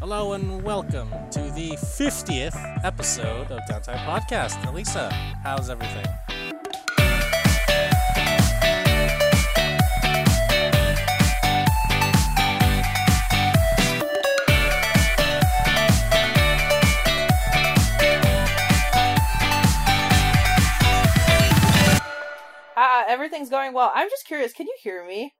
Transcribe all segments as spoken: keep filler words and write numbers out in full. Hello and welcome to the fiftieth episode of Downtime Podcast. Elisa, how's everything? Uh, everything's going well. I'm just curious, can you hear me?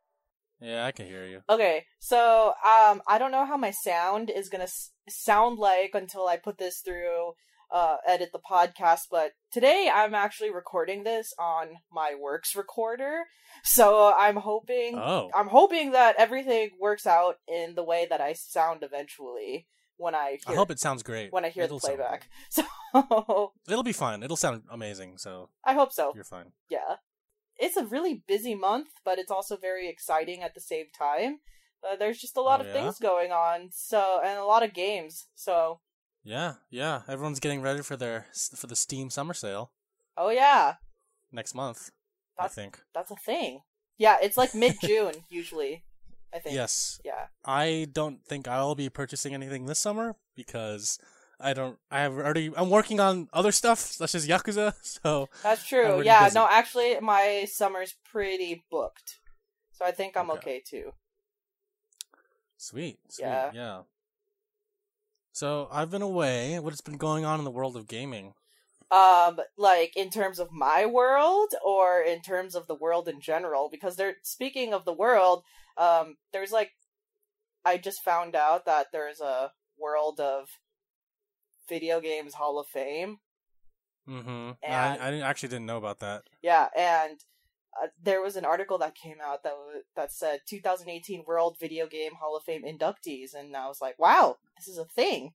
Yeah, I can hear you. Okay, so um, I don't know how my sound is going to s- sound like until I put this through, uh, edit the podcast, but today I'm actually recording this on my works recorder, so I'm hoping oh. I'm hoping that everything works out in the way that I sound eventually when I hear I hope it sounds great. When I hear It'll the playback. So it'll be fine. It'll sound amazing, so I hope so. You're fine. Yeah. It's a really busy month, but it's also very exciting at the same time. Uh, there's just a lot oh, of yeah? things going on, so and a lot of games. So yeah, yeah, everyone's getting ready for their for the Steam Summer Sale. Oh yeah, next month. That's, I think that's a thing. Yeah, it's like mid June usually. I think. Yes. Yeah. I don't think I'll be purchasing anything this summer because I don't. I have already. I'm working on other stuff, such as Yakuza. So that's true. Yeah. Busy. No, actually, my summer's pretty booked, so I think I'm okay, okay too. Sweet, sweet. Yeah. Yeah. So I've been away. What has been going on in the world of gaming? Um, like in terms of my world, or in terms of the world in general? Because they're speaking of the world. Um, there's like, I just found out that there's a world of Video Games Hall of Fame. Mm-hmm. And, I, I actually didn't know about that. Yeah, and uh, there was an article that came out that w- that said twenty eighteen World Video Game Hall of Fame inductees, and I was like, wow, this is a thing.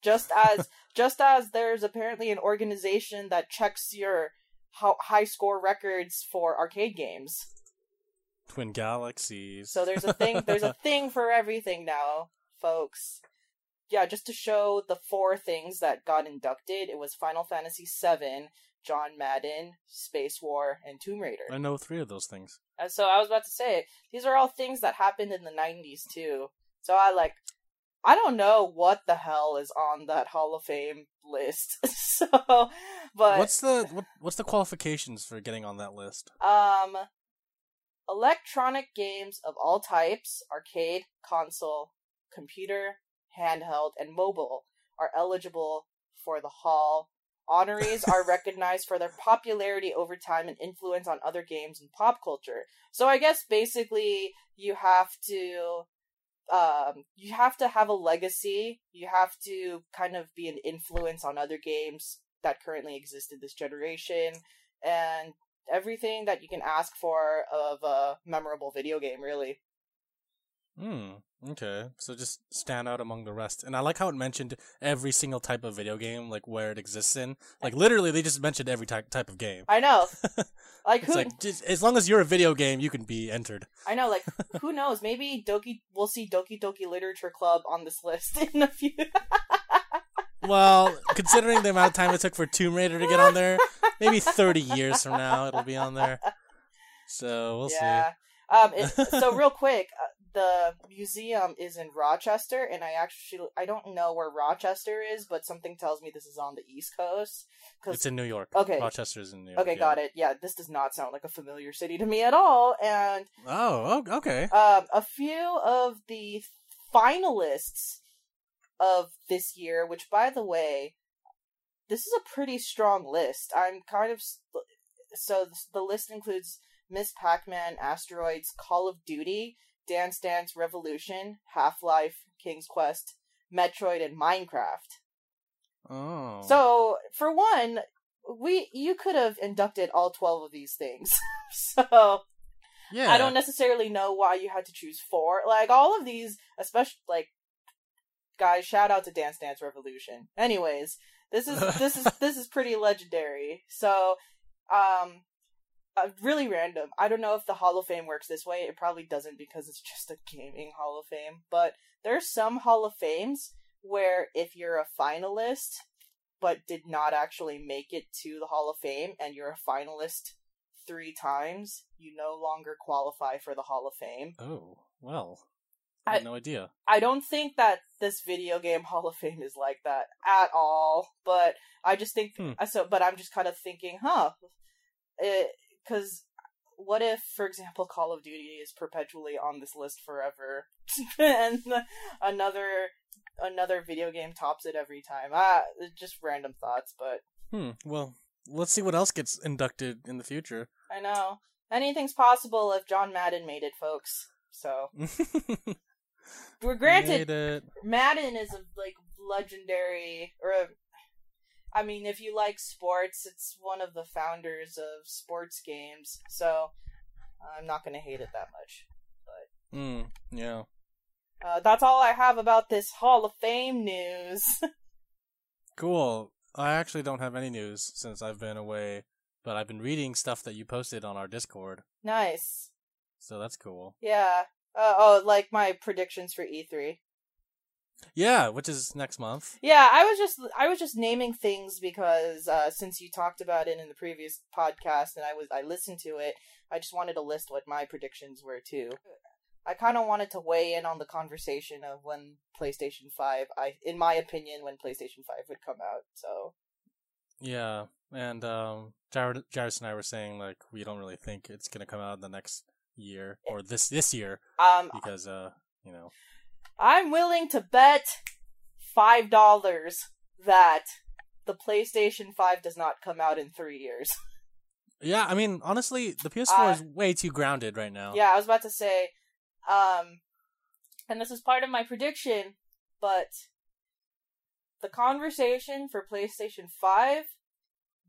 Just as just as there's apparently an organization that checks your ho- high score records for arcade games. Twin Galaxies. So there's a thing. There's a thing for everything now, folks. Yeah, just to show the four things that got inducted, it was Final Fantasy seven, John Madden, Space War, and Tomb Raider. I know three of those things. And so I was about to say, these are all things that happened in the nineties, too. So I, like, I don't know what the hell is on that Hall of Fame list. So, but... What's the, what, what's the qualifications for getting on that list? Um, electronic games of all types, arcade, console, computer, handheld, and mobile are eligible for the hall. Honorees are recognized for their popularity over time and influence on other games and pop culture. So I guess basically you have to um, you have to have a legacy. You have to kind of be an influence on other games that currently exist in this generation, and everything that you can ask for of a memorable video game, really. Hmm. Okay. So just stand out among the rest. And I like how it mentioned every single type of video game, like where it exists in. Like literally they just mentioned every type type of game. I know. Like who like, just, as long as you're a video game, you can be entered. I know, like who knows? Maybe Doki we'll see Doki Doki Literature Club on this list in a few. Well, considering the amount of time it took for Tomb Raider to get on there, maybe thirty years from now it'll be on there. So, we'll yeah. see. Um it, so real quick, uh, the museum is in Rochester, and I actually, I don't know where Rochester is, but something tells me this is on the East Coast. Cause, it's in New York. Okay. Rochester is in New York. Okay, yeah. Got it. Yeah, this does not sound like a familiar city to me at all, and... Oh, okay. Um, a few of the finalists of this year, which, by the way, this is a pretty strong list. I'm kind of... So, the list includes Miss Pac-Man, Asteroids, Call of Duty, Dance Dance Revolution, Half-Life, King's Quest, Metroid, and Minecraft. Oh. So, for one, we you could have inducted all twelve of these things. So, yeah. I don't necessarily know why you had to choose four. Like, all of these, especially, like, guys, shout out to Dance Dance Revolution. Anyways, this is, this is, this is pretty legendary. So, um... Uh, really random. I don't know if the Hall of Fame works this way. It probably doesn't because it's just a gaming Hall of Fame. But there's some Hall of Fames where if you're a finalist but did not actually make it to the Hall of Fame and you're a finalist three times, you no longer qualify for the Hall of Fame. Oh, well. I had no idea. I don't think that this video game Hall of Fame is like that at all, but I just think, hmm. so, but I'm just kind of thinking, huh, because what if, for example, Call of Duty is perpetually on this list forever, and another another video game tops it every time? Ah, just random thoughts, but... Hmm, well, let's see what else gets inducted in the future. I know. Anything's possible if John Madden made it, folks, so... We're granted, Madden is a, like, legendary, or a, I mean, if you like sports, it's one of the founders of sports games, so I'm not going to hate it that much. But mm, yeah, uh, that's all I have about this Hall of Fame news. Cool. I actually don't have any news since I've been away, but I've been reading stuff that you posted on our Discord. Nice. So that's cool. Yeah. Uh, oh, like my predictions for E three. Yeah, which is next month. Yeah, I was just I was just naming things because uh, since you talked about it in the previous podcast and I was I listened to it, I just wanted to list what my predictions were too. I kind of wanted to weigh in on the conversation of when PlayStation five, I in my opinion, when PlayStation five would come out. So yeah, and um, Jared, Jairus and I were saying like we don't really think it's gonna come out in the next year or this this year um, because uh you know. I'm willing to bet five dollars that the PlayStation five does not come out in three years. Yeah, I mean, honestly, the P S four uh, is way too grounded right now. Yeah, I was about to say, um, and this is part of my prediction, but the conversation for PlayStation five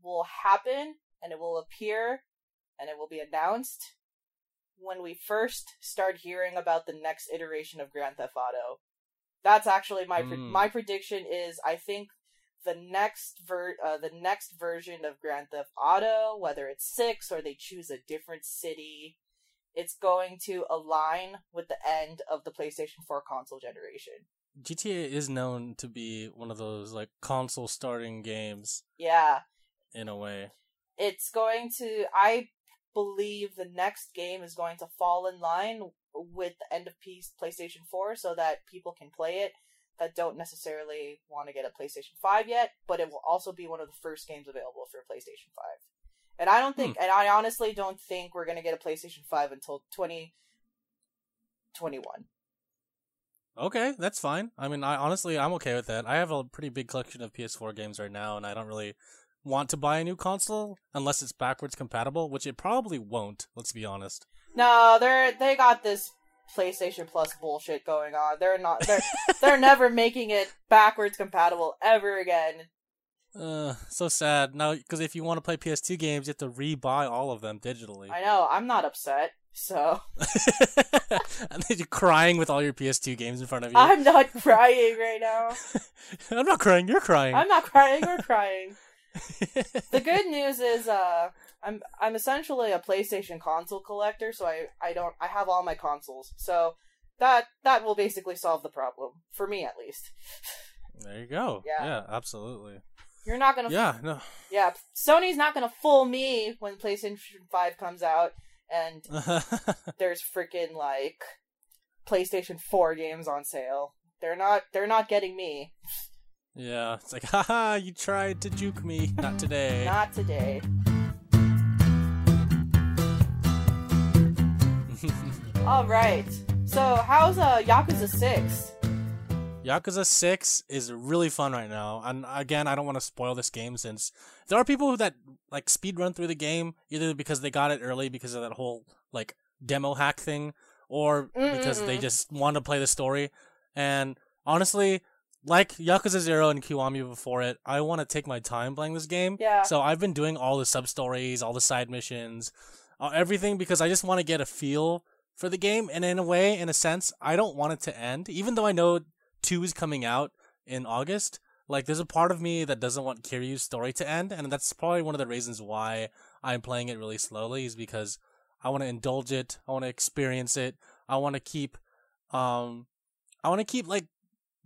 will happen, and it will appear, and it will be announced when we first start hearing about the next iteration of Grand Theft Auto. That's actually my pre- mm. my prediction is I think the next ver- uh, the next version of Grand Theft Auto, whether it's six or they choose a different city, it's going to align with the end of the PlayStation four console generation. G T A is known to be one of those like console starting games. Yeah. In a way. It's going to I believe the next game is going to fall in line with the end of PlayStation four so that people can play it that don't necessarily want to get a PlayStation five yet, but it will also be one of the first games available for PlayStation five. And I don't think, hmm. and I honestly don't think we're going to get a PlayStation five until twenty twenty-one. Okay, that's fine. I mean, I honestly, I'm okay with that. I have a pretty big collection of P S four games right now, and I don't really want to buy a new console unless it's backwards compatible, which it probably won't, let's be honest. No, they're they got this PlayStation Plus bullshit going on. They're not they're they're never making it backwards compatible ever again. Uh, so sad. Now, because if you want to play P S two games, you have to rebuy all of them digitally. I know, I'm not upset. So and you're crying with all your P S two games in front of you. I'm not crying right now. I'm not crying, you're crying. I'm not crying, we're crying. The good news is uh I'm I'm essentially a PlayStation console collector, so I, I don't I have all my consoles. So that that will basically solve the problem for me at least. There you go. Yeah, yeah absolutely. You're not going to Yeah, no. Yeah, Sony's not going to fool me when PlayStation five comes out and there's freaking like PlayStation four games on sale. They're not they're not getting me. Yeah, it's like, haha, you tried to juke me. Not today. Not today. Alright, so how's uh, Yakuza six? Yakuza six is really fun right now. And again, I don't want to spoil this game since there are people that like speedrun through the game either because they got it early because of that whole like demo hack thing or Mm-mm-mm. because they just want to play the story. And honestly, like Yakuza zero and Kiwami before it, I want to take my time playing this game. Yeah. So I've been doing all the sub-stories, all the side missions, uh, everything, because I just want to get a feel for the game. And in a way, in a sense, I don't want it to end. Even though I know two is coming out in August, like there's a part of me that doesn't want Kiryu's story to end. And that's probably one of the reasons why I'm playing it really slowly is because I want to indulge it. I want to experience it. I want to keep... um, I want to keep, like,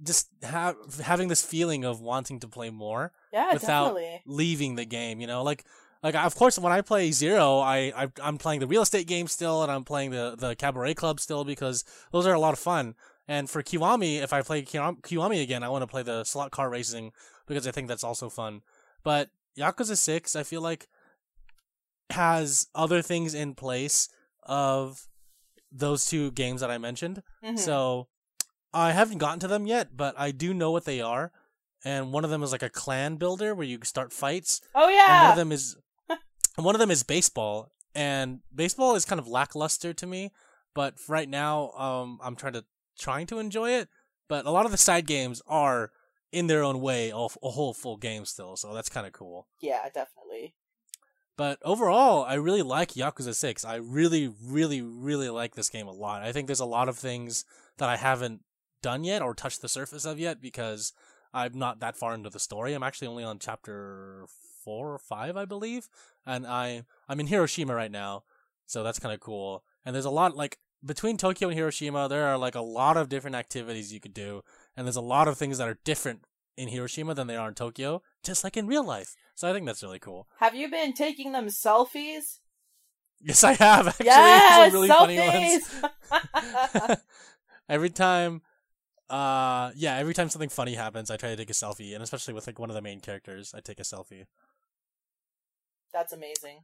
just have having this feeling of wanting to play more yeah, without definitely. leaving the game, you know, like, like of course when I play Zero, I, I, I'm playing the real estate game still and I'm playing the, the cabaret club still because those are a lot of fun. And for Kiwami, if I play Kiwami again, I want to play the slot car racing because I think that's also fun. But Yakuza six, I feel like, has other things in place of those two games that I mentioned. Mm-hmm. So I haven't gotten to them yet, but I do know what they are. And one of them is like a clan builder where you start fights. Oh yeah. And one of them is one of them is baseball, and baseball is kind of lackluster to me. But right now, um, I'm trying to trying to enjoy it. But a lot of the side games are in their own way a, a whole full game still, so that's kind of cool. Yeah, definitely. But overall, I really like Yakuza six. I really, really, really like this game a lot. I think there's a lot of things that I haven't done yet or touched the surface of yet because I'm not that far into the story. I'm actually only on chapter four or five, I believe. And I, I'm in Hiroshima right now, so that's kind of cool. And there's a lot, like, between Tokyo and Hiroshima, there are, like, a lot of different activities you could do. And there's a lot of things that are different in Hiroshima than they are in Tokyo, just like in real life. So I think that's really cool. Have you been taking them selfies? Yes, I have, actually. Yes, really selfies! Funny ones. Every time, uh, yeah, every time something funny happens, I try to take a selfie, and especially with, like, one of the main characters, I take a selfie. That's amazing.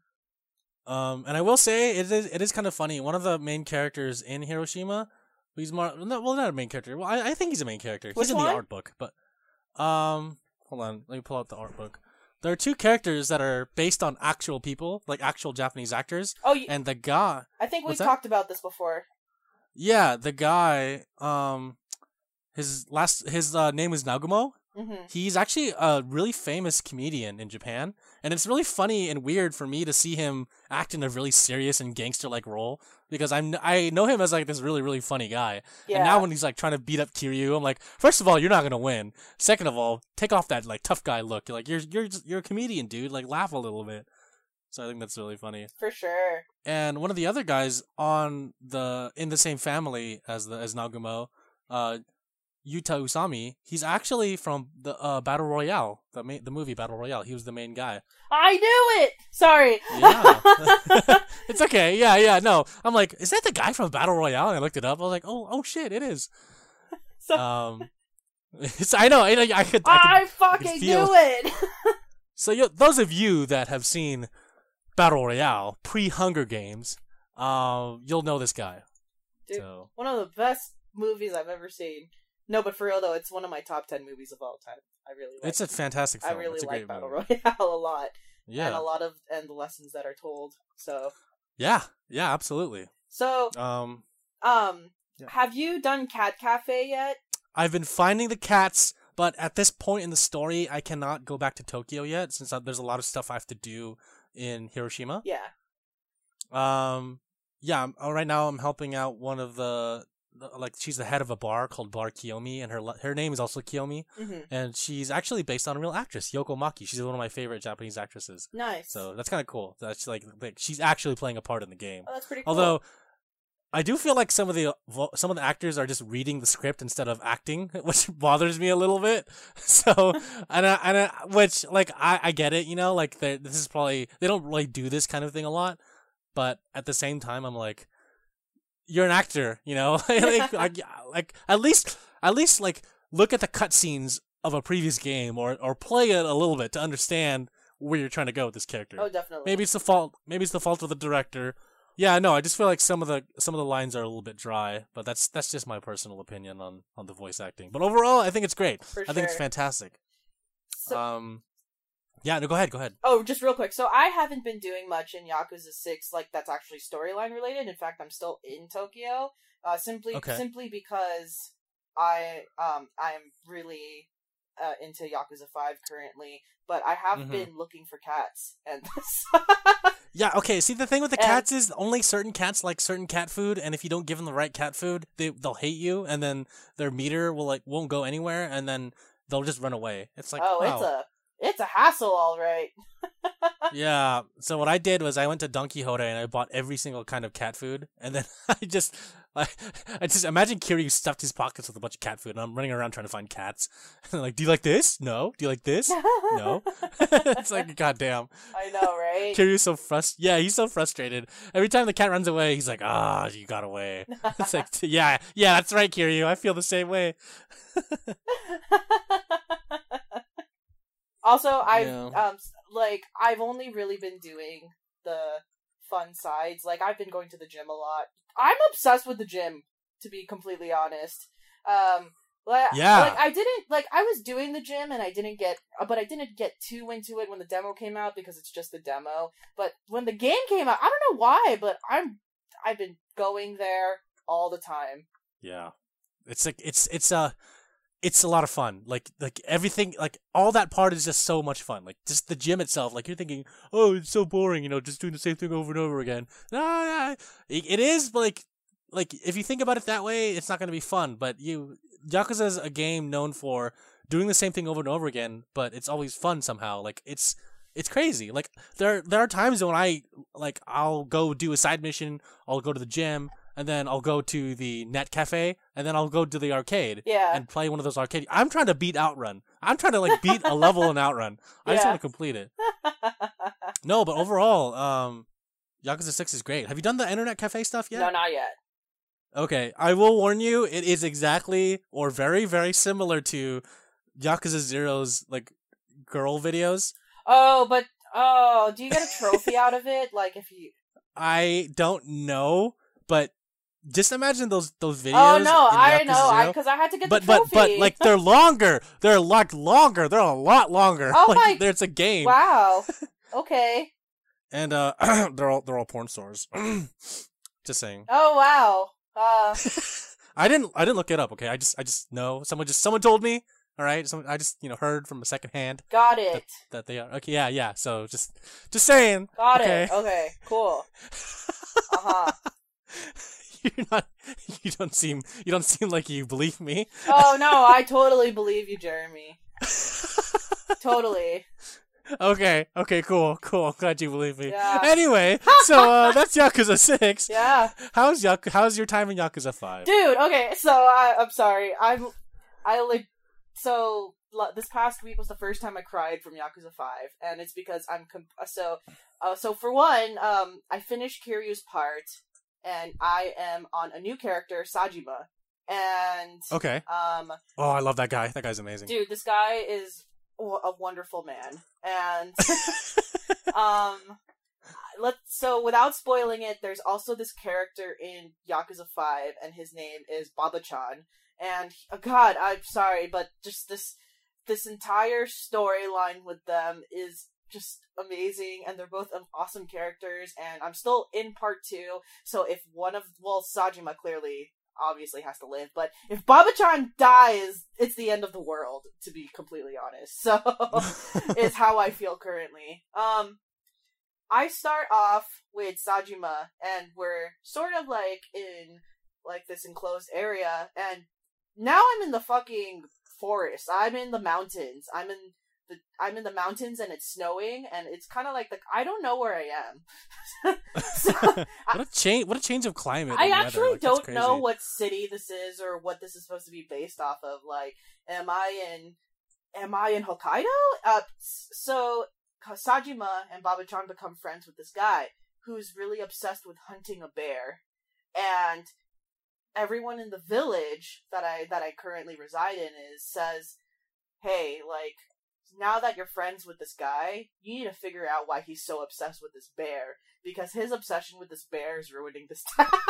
Um, and I will say, it is it is kind of funny. One of the main characters in Hiroshima, he's more, no, well, not a main character. Well, I, I think he's a main character. Which he's one? In the art book, but, um, hold on, let me pull out the art book. There are two characters that are based on actual people, like actual Japanese actors. Oh, you, and the guy. I think we've talked about this before. Yeah, the guy. Um, his last his uh, name is Nagumo. Mm-hmm. He's actually a really famous comedian in Japan, and it's really funny and weird for me to see him act in a really serious and gangster-like role because I'm I know him as like this really really funny guy. Yeah. And now when he's like trying to beat up Kiryu, I'm like, first of all, you're not gonna win. Second of all, take off that like tough guy look. You're like you're you're you're a comedian, dude. Like laugh a little bit. So I think that's really funny. For sure. And one of the other guys on the in the same family as the as Nagumo, uh. Yuta Usami, he's actually from the uh, Battle Royale, the ma- the movie Battle Royale. He was the main guy. I knew it! Sorry. Yeah. It's okay. Yeah, yeah, no. I'm like, is that the guy from Battle Royale? And I looked it up. I was like, oh, oh shit, it is. So- um, it's, I know. I, I, I, could, I, could, I fucking I could feel. knew it! So you, those of you that have seen Battle Royale pre-Hunger Games, uh, you'll know this guy. Dude, so. One of the best movies I've ever seen. No, but for real though, it's one of my top ten movies of all time. I really like It's a fantastic film. I really it's like Battle movie. Royale a lot. Yeah. And a lot of and the lessons that are told. So Yeah. Yeah, absolutely. So um um yeah. Have you done Cat Cafe yet? I've been finding the cats, but at this point in the story, I cannot go back to Tokyo yet since I, there's a lot of stuff I have to do in Hiroshima. Yeah. Um yeah, right now I'm helping out one of the like she's the head of a bar called Bar Kiyomi, and her her name is also Kiyomi, mm-hmm. and she's actually based on a real actress, Yoko Maki. She's one of my favorite Japanese actresses. Nice. So that's kind of cool. That's like, like she's actually playing a part in the game. Oh, that's pretty cool. Although I do feel like some of the some of the actors are just reading the script instead of acting, which bothers me a little bit. So and I, and I, which like I, I get it, you know, like this is probably they don't really do this kind of thing a lot, but at the same time, I'm like. You're an actor, you know. like, like, like, at least, at least, like, look at the cutscenes of a previous game, or or play it a little bit to understand where you're trying to go with this character. Oh, definitely. Maybe it's the fault. Maybe it's the fault of the director. Yeah, no, I just feel like some of the some of the lines are a little bit dry, but that's that's just my personal opinion on, on the voice acting. But overall, I think it's great. For I sure. think it's fantastic. So, um, yeah. No, go ahead. Go ahead. Oh, just real quick. So I haven't been doing much in Yakuza six, like that's actually storyline related. In fact, I'm still in Tokyo, uh, simply okay. simply because I um I'm really uh, into Yakuza five currently. But I have mm-hmm. been looking for cats and. Yeah. Okay. See, the thing with the and, cats is only certain cats like certain cat food, and if you don't give them the right cat food, they they'll hate you, and then their meter will like won't go anywhere, and then they'll just run away. It's like oh, wow. it's a. It's a hassle, all right. Yeah. So what I did was I went to Don Quixote and I bought every single kind of cat food, and then I just I, I just imagine Kiryu stuffed his pockets with a bunch of cat food, and I'm running around trying to find cats. And I'm like, do you like this? No. Do you like this? No. It's like, goddamn. I know, right? Kiryu's so frustrated. Yeah, he's so frustrated. Every time the cat runs away, he's like, ah, oh, you got away. It's like, yeah, yeah, that's right, Kiryu. I feel the same way. Also, I've yeah. um like I've only really been doing the fun sides. Like, I've been going to the gym a lot. I'm obsessed with the gym, to be completely honest. Um, like, yeah. like I didn't like I was doing the gym and I didn't get, but I didn't get too into it when the demo came out because it's just the demo. But when the game came out, I don't know why, but I'm I've been going there all the time. Yeah, it's like it's it's a. Uh... It's a lot of fun. Like, like everything, like all that part is just so much fun. Like, just the gym itself. Like, you're thinking, oh, it's so boring, you know, just doing the same thing over and over again. No, no, it is. But like, like if you think about it that way, it's not going to be fun. But you, Yakuza is a game known for doing the same thing over and over again, but it's always fun somehow. Like, it's it's crazy. Like, there there are times when I like I'll go do a side mission. I'll go to the gym. And then I'll go to the net cafe, and then I'll go to the arcade yeah. and play one of those arcade. I'm trying to beat Outrun. I'm trying to like beat a level in Outrun. I yeah. just want to complete it. No, but overall, um, Yakuza six is great. Have you done the internet cafe stuff yet? No, not yet. Okay, I will warn you. It is exactly or very, very similar to Yakuza Zero's like girl videos. Oh, but oh, do you get a trophy out of it? Like, if you, I don't know, but. Just imagine those those videos. Oh no, I know, because I, I had to get but, the trophy. But but like they're longer. They're like longer. They're a lot longer. Oh like, my! It's a game. Wow. Okay. And uh, they're all they're all porn stores. Just saying. Oh wow. Uh. I didn't I didn't look it up. Okay, I just I just know someone just someone told me. All right, so I just you know heard from a second hand. Got it. That, that they are okay. Yeah, yeah. So just just saying. Got okay. it. Okay. Cool. Uh huh. You're not. You don't seem. You don't seem like you believe me. Oh no, I totally believe you, Jeremy. Totally. Okay. Okay. Cool. Cool. I'm glad you believe me. Yeah. Anyway, so uh, that's Yakuza six. Yeah. How's Yaku- How's your time in Yakuza five, dude? Okay. So I, I'm sorry. I'm. I like. So this past week was the first time I cried from Yakuza five, and it's because I'm comp- so. Uh, so for one, um, I finished Kiryu's part. And I am on a new character, Saejima. And okay. Um. Oh, I love that guy. That guy's amazing, dude. This guy is a wonderful man. And um, let so without spoiling it, there's also this character in Yakuza five, and his name is Baba-chan. And oh God, I'm sorry, but just this this entire storyline with them is. Just amazing, and they're both awesome characters, and I'm still in part two, so if one of, well, Saejima clearly, obviously has to live, but if Baba-chan dies, it's the end of the world, to be completely honest, so, is how I feel currently. Um, I start off with Saejima, and we're sort of, like, in, like, this enclosed area, and now I'm in the fucking forest, I'm in the mountains, I'm in The, I'm in the mountains and it's snowing and it's kind of like the I don't know where I am. So, what a change! What a change of climate! I actually like, don't know what city this is or what this is supposed to be based off of. Like, am I in? Am I in Hokkaido? Uh, so Saejima and Baba-chan become friends with this guy who's really obsessed with hunting a bear, and everyone in the village that I that I currently reside in is says, "Hey, like." Now that you're friends with this guy, you need to figure out why he's so obsessed with this bear, because his obsession with this bear is ruining this town.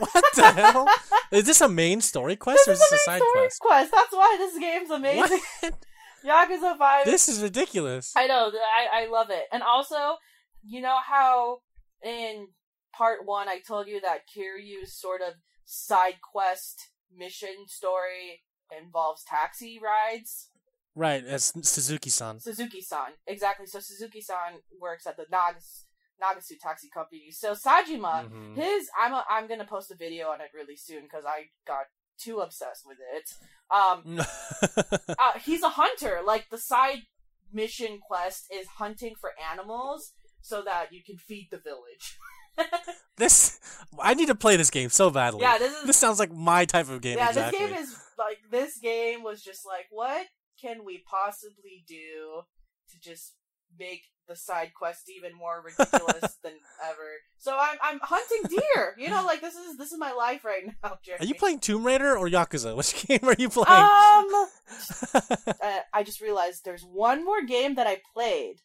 What the hell? Is this a main story quest this or is this a, a side quest? quest? That's why this game's amazing. What? Yakuza five. This is ridiculous. I know. I, I love it. And also, you know how in part one I told you that Kiryu's sort of side quest mission story involves taxi rides? Right, as Suzuki-san. Suzuki-san, exactly. So Suzuki-san works at the Nagas- Nagasu Taxi Company. So Saejima, mm-hmm. his I'm a, I'm gonna post a video on it really soon because I got too obsessed with it. Um, uh, he's a hunter. Like the side mission quest is hunting for animals so that you can feed the village. This, I need to play this game so badly. Yeah, this is. This sounds like my type of game. Yeah, exactly. This game is like, this game was just like, what can we possibly do to just make the side quest even more ridiculous than ever? So I'm I'm hunting deer. You know, like this is this is my life right now, Jeremy. Are you playing Tomb Raider or Yakuza? Which game are you playing? Um, uh, I just realized there's one more game that I played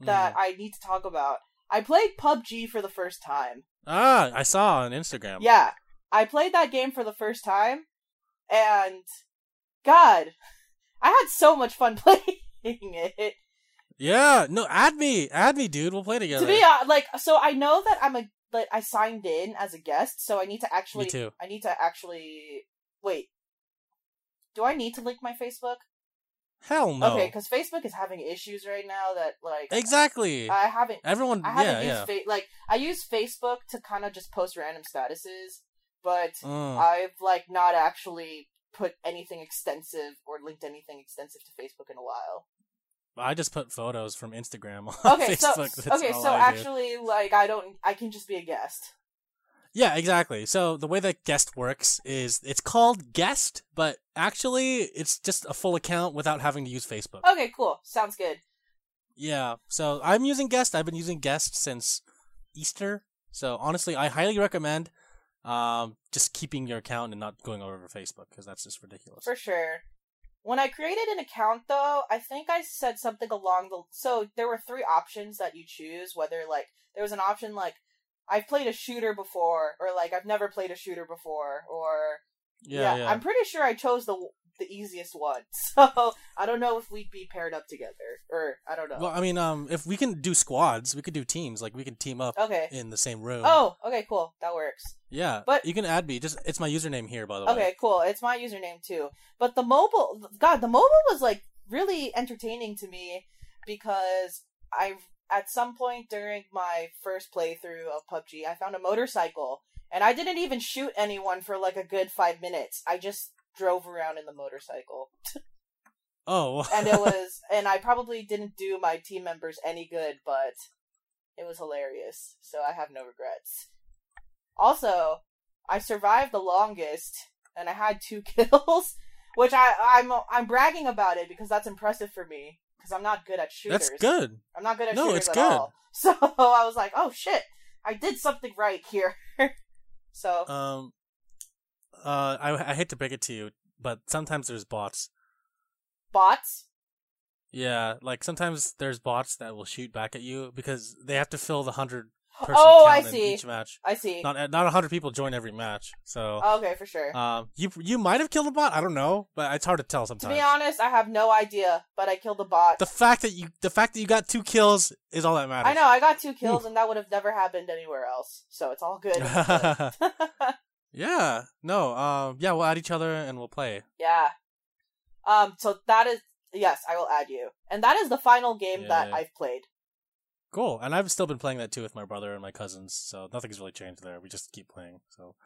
that mm. I need to talk about. I played P U B G for the first time. Ah, I saw on Instagram. Yeah. I played that game for the first time, and God, I had so much fun playing it. Yeah, no, add me. Add me, dude. We'll play together. To be honest, like, so I know that I'm a, like, I signed in as a guest, so I need to actually, me too. I need to actually, wait, do I need to link my Facebook? Hell no. Okay, because Facebook is having issues right now that, like... Exactly! I haven't... Everyone... I haven't yeah, used... Yeah. Fa- like, I use Facebook to kind of just post random statuses, but mm. I've, like, not actually put anything extensive or linked anything extensive to Facebook in a while. I just put photos from Instagram on okay, Facebook. So, okay, so actually, like, I don't... I can just be a guest. Yeah, exactly. So the way that guest works is it's called guest, but actually it's just a full account without having to use Facebook. Okay, cool. Sounds good. Yeah. So I'm using guest. I've been using guest since Easter. So honestly, I highly recommend um, just keeping your account and not going over Facebook because that's just ridiculous. For sure. When I created an account, though, I think I said something along the... So there were three options that you choose, whether like there was an option like, I've played a shooter before, or, like, I've never played a shooter before, or... Yeah, yeah, yeah. I'm pretty sure I chose the the easiest one, so I don't know if we'd be paired up together, or I don't know. Well, I mean, um, if we can do squads, we could do teams, like, we could team up okay. in the same room. Oh, okay, cool, that works. Yeah, but you can add me, just, it's my username here, by the way. Okay, cool, it's my username, too. But the mobile, God, the mobile was, like, really entertaining to me, because I've... At some point during my first playthrough of P U B G, I found a motorcycle, and I didn't even shoot anyone for like a good five minutes. I just drove around in the motorcycle. Oh. And it was, and I probably didn't do my team members any good, but it was hilarious, so I have no regrets. Also, I survived the longest, and I had two kills, which I, I'm, I'm bragging about it because that's impressive for me. Because I'm not good at shooters. That's good. I'm not good at no, shooters it's at good. all. So I was like, oh shit, I did something right here. so. Um, uh, I, I hate to break it to you, but sometimes there's bots. Bots? Yeah, like sometimes there's bots that will shoot back at you because they have to fill the one hundred person oh, count I in see. each match. I see. Not not one hundred people join every match, so... Oh, okay, for sure. Um, you you might have killed a bot, I don't know, but it's hard to tell sometimes. To be honest, I have no idea, but I killed a bot. The fact that you the fact that you got two kills is all that matters. I know, I got two kills, Ooh. and that would have never happened anywhere else, so it's all good. It's good. yeah, no, um, yeah, we'll add each other and we'll play. Yeah. Um, so that is... Yes, I will add you. And that is the final game yeah. that I've played. Cool, and I've still been playing that too with my brother and my cousins, so nothing's really changed there. We just keep playing. So,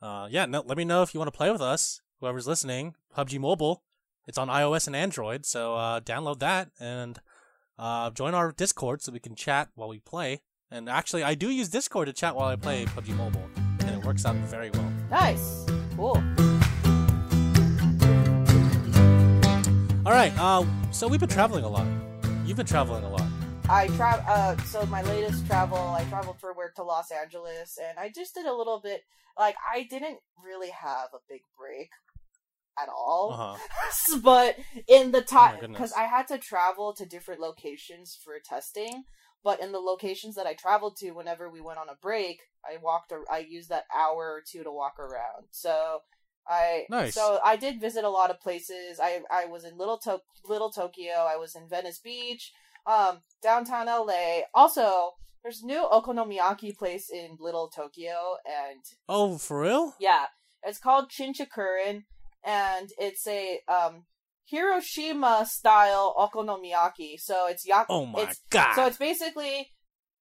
uh, yeah, no, let me know if you want to play with us, whoever's listening. P U B G Mobile, it's on iOS and Android, so uh, download that and uh, join our Discord so we can chat while we play. And actually, I do use Discord to chat while I play P U B G Mobile, and it works out very well. Nice, cool. All right, uh, so we've been traveling a lot. You've been traveling a lot. I travel. Uh, so my latest travel, I traveled for work to Los Angeles, and I just did a little bit. Like I didn't really have a big break at all, uh-huh. but in the time, because I had to travel to different locations for testing. But in the locations that I traveled to, whenever we went on a break, I walked. A- I used that hour or two to walk around. So I. Nice. So I did visit a lot of places. I I was in Little to- Little Tokyo. I was in Venice Beach. Um, downtown L A. Also, there's new Okonomiyaki place in Little Tokyo, and... Oh, for real? Yeah. It's called Shinchakurin, and it's a, um, Hiroshima-style Okonomiyaki, so it's... Yak- oh my it's, god! So it's basically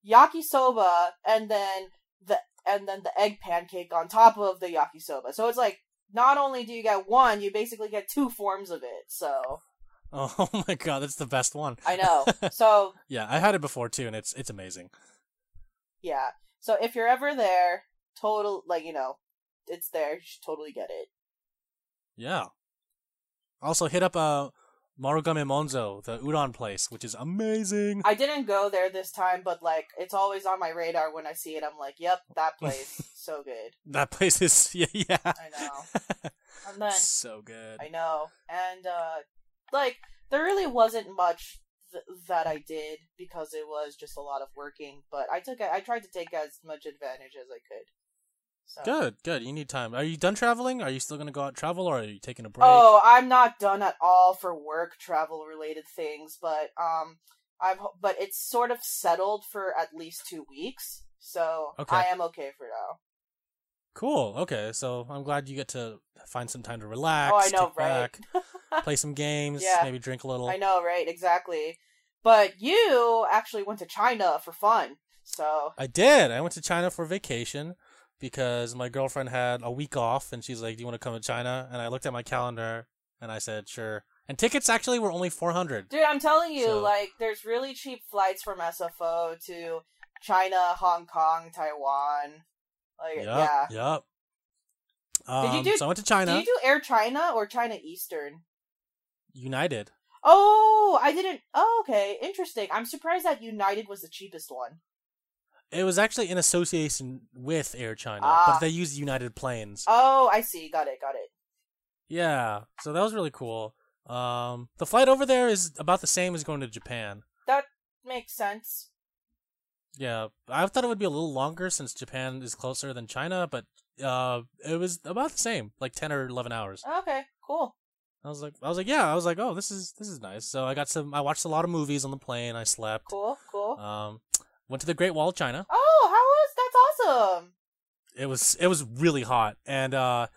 yakisoba, and then the, and then the egg pancake on top of the yakisoba. So it's like, not only do you get one, you basically get two forms of it, so... Oh my god, that's the best one. I know. So yeah, I had it before too, and it's it's amazing. Yeah, So if you're ever there, total like you know, it's there. You should totally get it. Yeah. Also, hit up uh, Marugame Monzo, the udon place, which is amazing. I didn't go there this time, but like it's always on my radar when I see it. I'm like, yep, that place, so good. That place is, yeah, yeah. I know. And then, so good. I know. And uh, like there really wasn't much th- that I did because it was just a lot of working. But I took, I tried to take as much advantage as I could. So. Good, good. You need time. Are you done traveling? Are you still going to go out and travel, or are you taking a break? Oh, I'm not done at all for work travel related things, but um, I've but it's sort of settled for at least two weeks, so okay. I am okay for now. Cool. Okay, so I'm glad you get to find some time to relax. Oh, I know, right? Back, play some games. Yeah. Maybe drink a little. I know, right? Exactly. But you actually went to China for fun, so I did. I went to China for vacation. Because my girlfriend had a week off, and she's like, "Do you want to come to China?" And I looked at my calendar, and I said, "Sure." And tickets actually were only four hundred. Dude, I'm telling you, so. like, there's really cheap flights from S F O to China, Hong Kong, Taiwan. Like, yep, yeah, yep. Um, did you do? So I went to China. Did you do Air China or China Eastern? United. Oh, I didn't. Oh, okay, interesting. I'm surprised that United was the cheapest one. It was actually in association with Air China, ah. but they used United planes. Oh, I see. Got it. Got it. Yeah. So that was really cool. Um, the flight over there is about the same as going to Japan. That makes sense. Yeah. I thought it would be a little longer since Japan is closer than China, but uh, it was about the same, like ten or eleven hours. Okay. Cool. I was like, I was like, yeah. I was like, oh, this is this is nice. So I got some. I watched a lot of movies on the plane. I slept. Cool. Cool. Um. Went to the Great Wall of China. Oh, how was? That's awesome. It was it was really hot, and uh,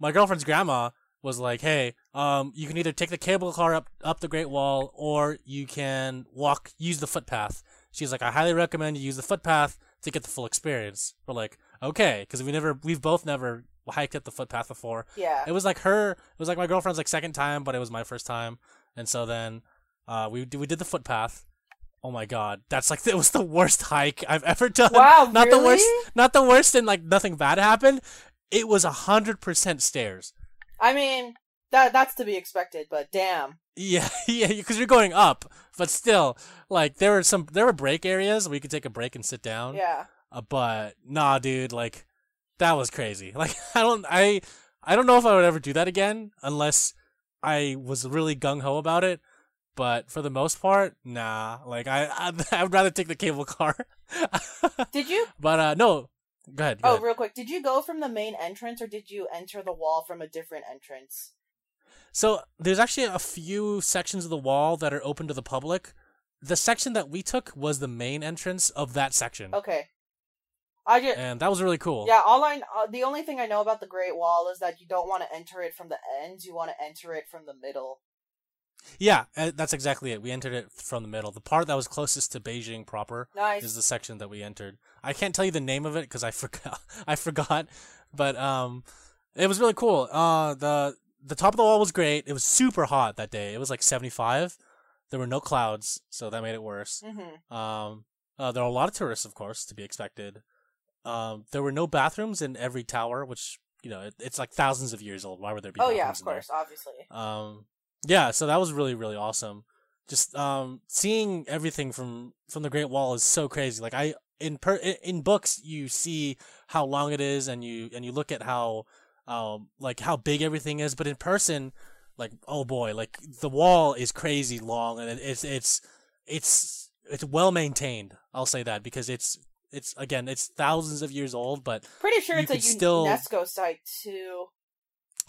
my girlfriend's grandma was like, "Hey, um, you can either take the cable car up up the Great Wall, or you can walk, use the footpath." She's like, "I highly recommend you use the footpath to get the full experience." We're like, "Okay," because we never, we've both never hiked up the footpath before. Yeah, it was like her, it was like my girlfriend's like second time, but it was my first time, and so then uh, we we did the footpath. Oh my god, that's like, it was the worst hike I've ever done. Wow, not really? the worst, not the worst, and like nothing bad happened. It was a hundred percent stairs. I mean, that that's to be expected, but damn. Yeah, yeah, because you're going up, but still, like there were some, there were break areas where you could take a break and sit down. Yeah. Uh, but nah, dude, like that was crazy. Like I don't, I, I don't know if I would ever do that again unless I was really gung ho about it. But for the most part, nah. Like I, I'd, I'd rather take the cable car. Did you? But uh, no. Go ahead. Go oh, ahead. Real quick. Did you go from the main entrance, or did you enter the wall from a different entrance? So there's actually a few sections of the wall that are open to the public. The section that we took was the main entrance of that section. Okay. I just, and that was really cool. Yeah. All I, uh, the only thing I know about the Great Wall is that you don't want to enter it from the ends. You want to enter it from the middle. Yeah, that's exactly it. We entered it from the middle. The part that was closest to Beijing proper nice. Is the section that we entered. I can't tell you the name of it because I forgot. I forgot, but um, it was really cool. Uh, the the top of the wall was great. It was super hot that day. It was like seventy-five. There were no clouds, so that made it worse. Mm-hmm. Um, uh, there were a lot of tourists, of course, to be expected. Um, there were no bathrooms in every tower, which you know it, it's like thousands of years old. Why would there be? Oh bathrooms yeah, of course, in there? Obviously. Um. Yeah, so that was really, really awesome. Just um, seeing everything from, from the Great Wall is so crazy. Like I in per, in books, you see how long it is, and you and you look at how um, like how big everything is. But in person, like oh boy, like the wall is crazy long, and it's it's it's it's well maintained. I'll say that because it's it's again it's thousands of years old, but pretty sure it's a UNESCO still... site too.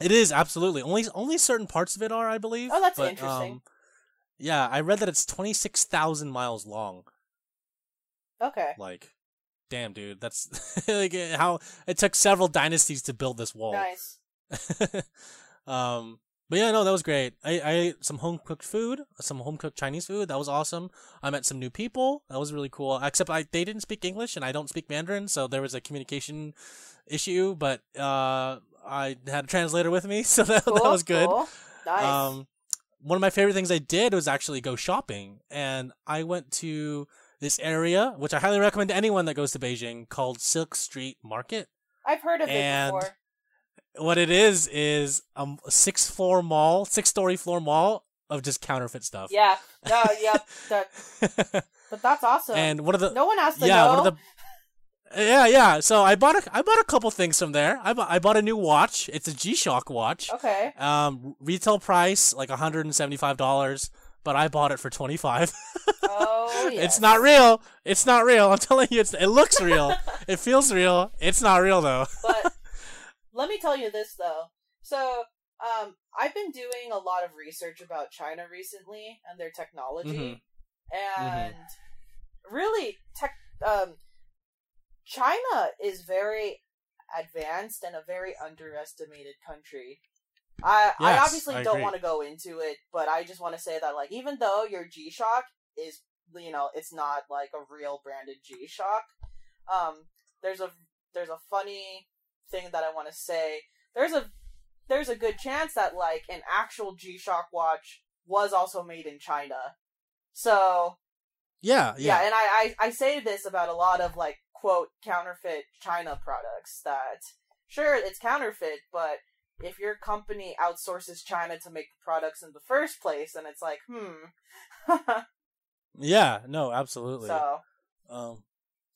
It is, absolutely. Only only certain parts of it are, I believe. Oh, that's but, interesting. Um, yeah, I read that it's twenty-six thousand miles long. Okay. Like, damn, dude. That's like how it took several dynasties to build this wall. Nice. um, but yeah, no, that was great. I, I ate some home-cooked food, some home-cooked Chinese food. That was awesome. I met some new people. That was really cool. Except I they didn't speak English, and I don't speak Mandarin, so there was a communication issue, but... uh. I had a translator with me, so that, cool, that was good. Cool. Nice. Um, one of my favorite things I did was actually go shopping, and I went to this area, which I highly recommend to anyone that goes to Beijing, called Silk Street Market. I've heard of and it before. What it is is a six floor mall, six story floor mall of just counterfeit stuff. Yeah. No. Yeah. That, but that's awesome. And one of the no one has to yeah, know. One of the, yeah, yeah. So I bought a I bought a couple things from there. I bought I bought a new watch. It's a G-Shock watch. Okay. Um, retail price like one hundred and seventy five dollars, but I bought it for twenty five. Oh yeah. It's not real. It's not real. I'm telling you, it's, it looks real. It feels real. It's not real though. But let me tell you this though. So um, I've been doing a lot of research about China recently and their technology, mm-hmm. and mm-hmm. really tech. Um, China is very advanced and a very underestimated country. I, yes, I obviously I don't want to go into it, but I just want to say that, like, even though your G-Shock is, you know, it's not like a real branded G-Shock, um, there's a there's a funny thing that I want to say. There's a there's a good chance that like an actual G-Shock watch was also made in China. So yeah, yeah, yeah and I, I I say this about a lot of like. Quote, counterfeit China products that, sure, it's counterfeit, but if your company outsources China to make the products in the first place, then it's like, hmm. Yeah, no, absolutely. So, um,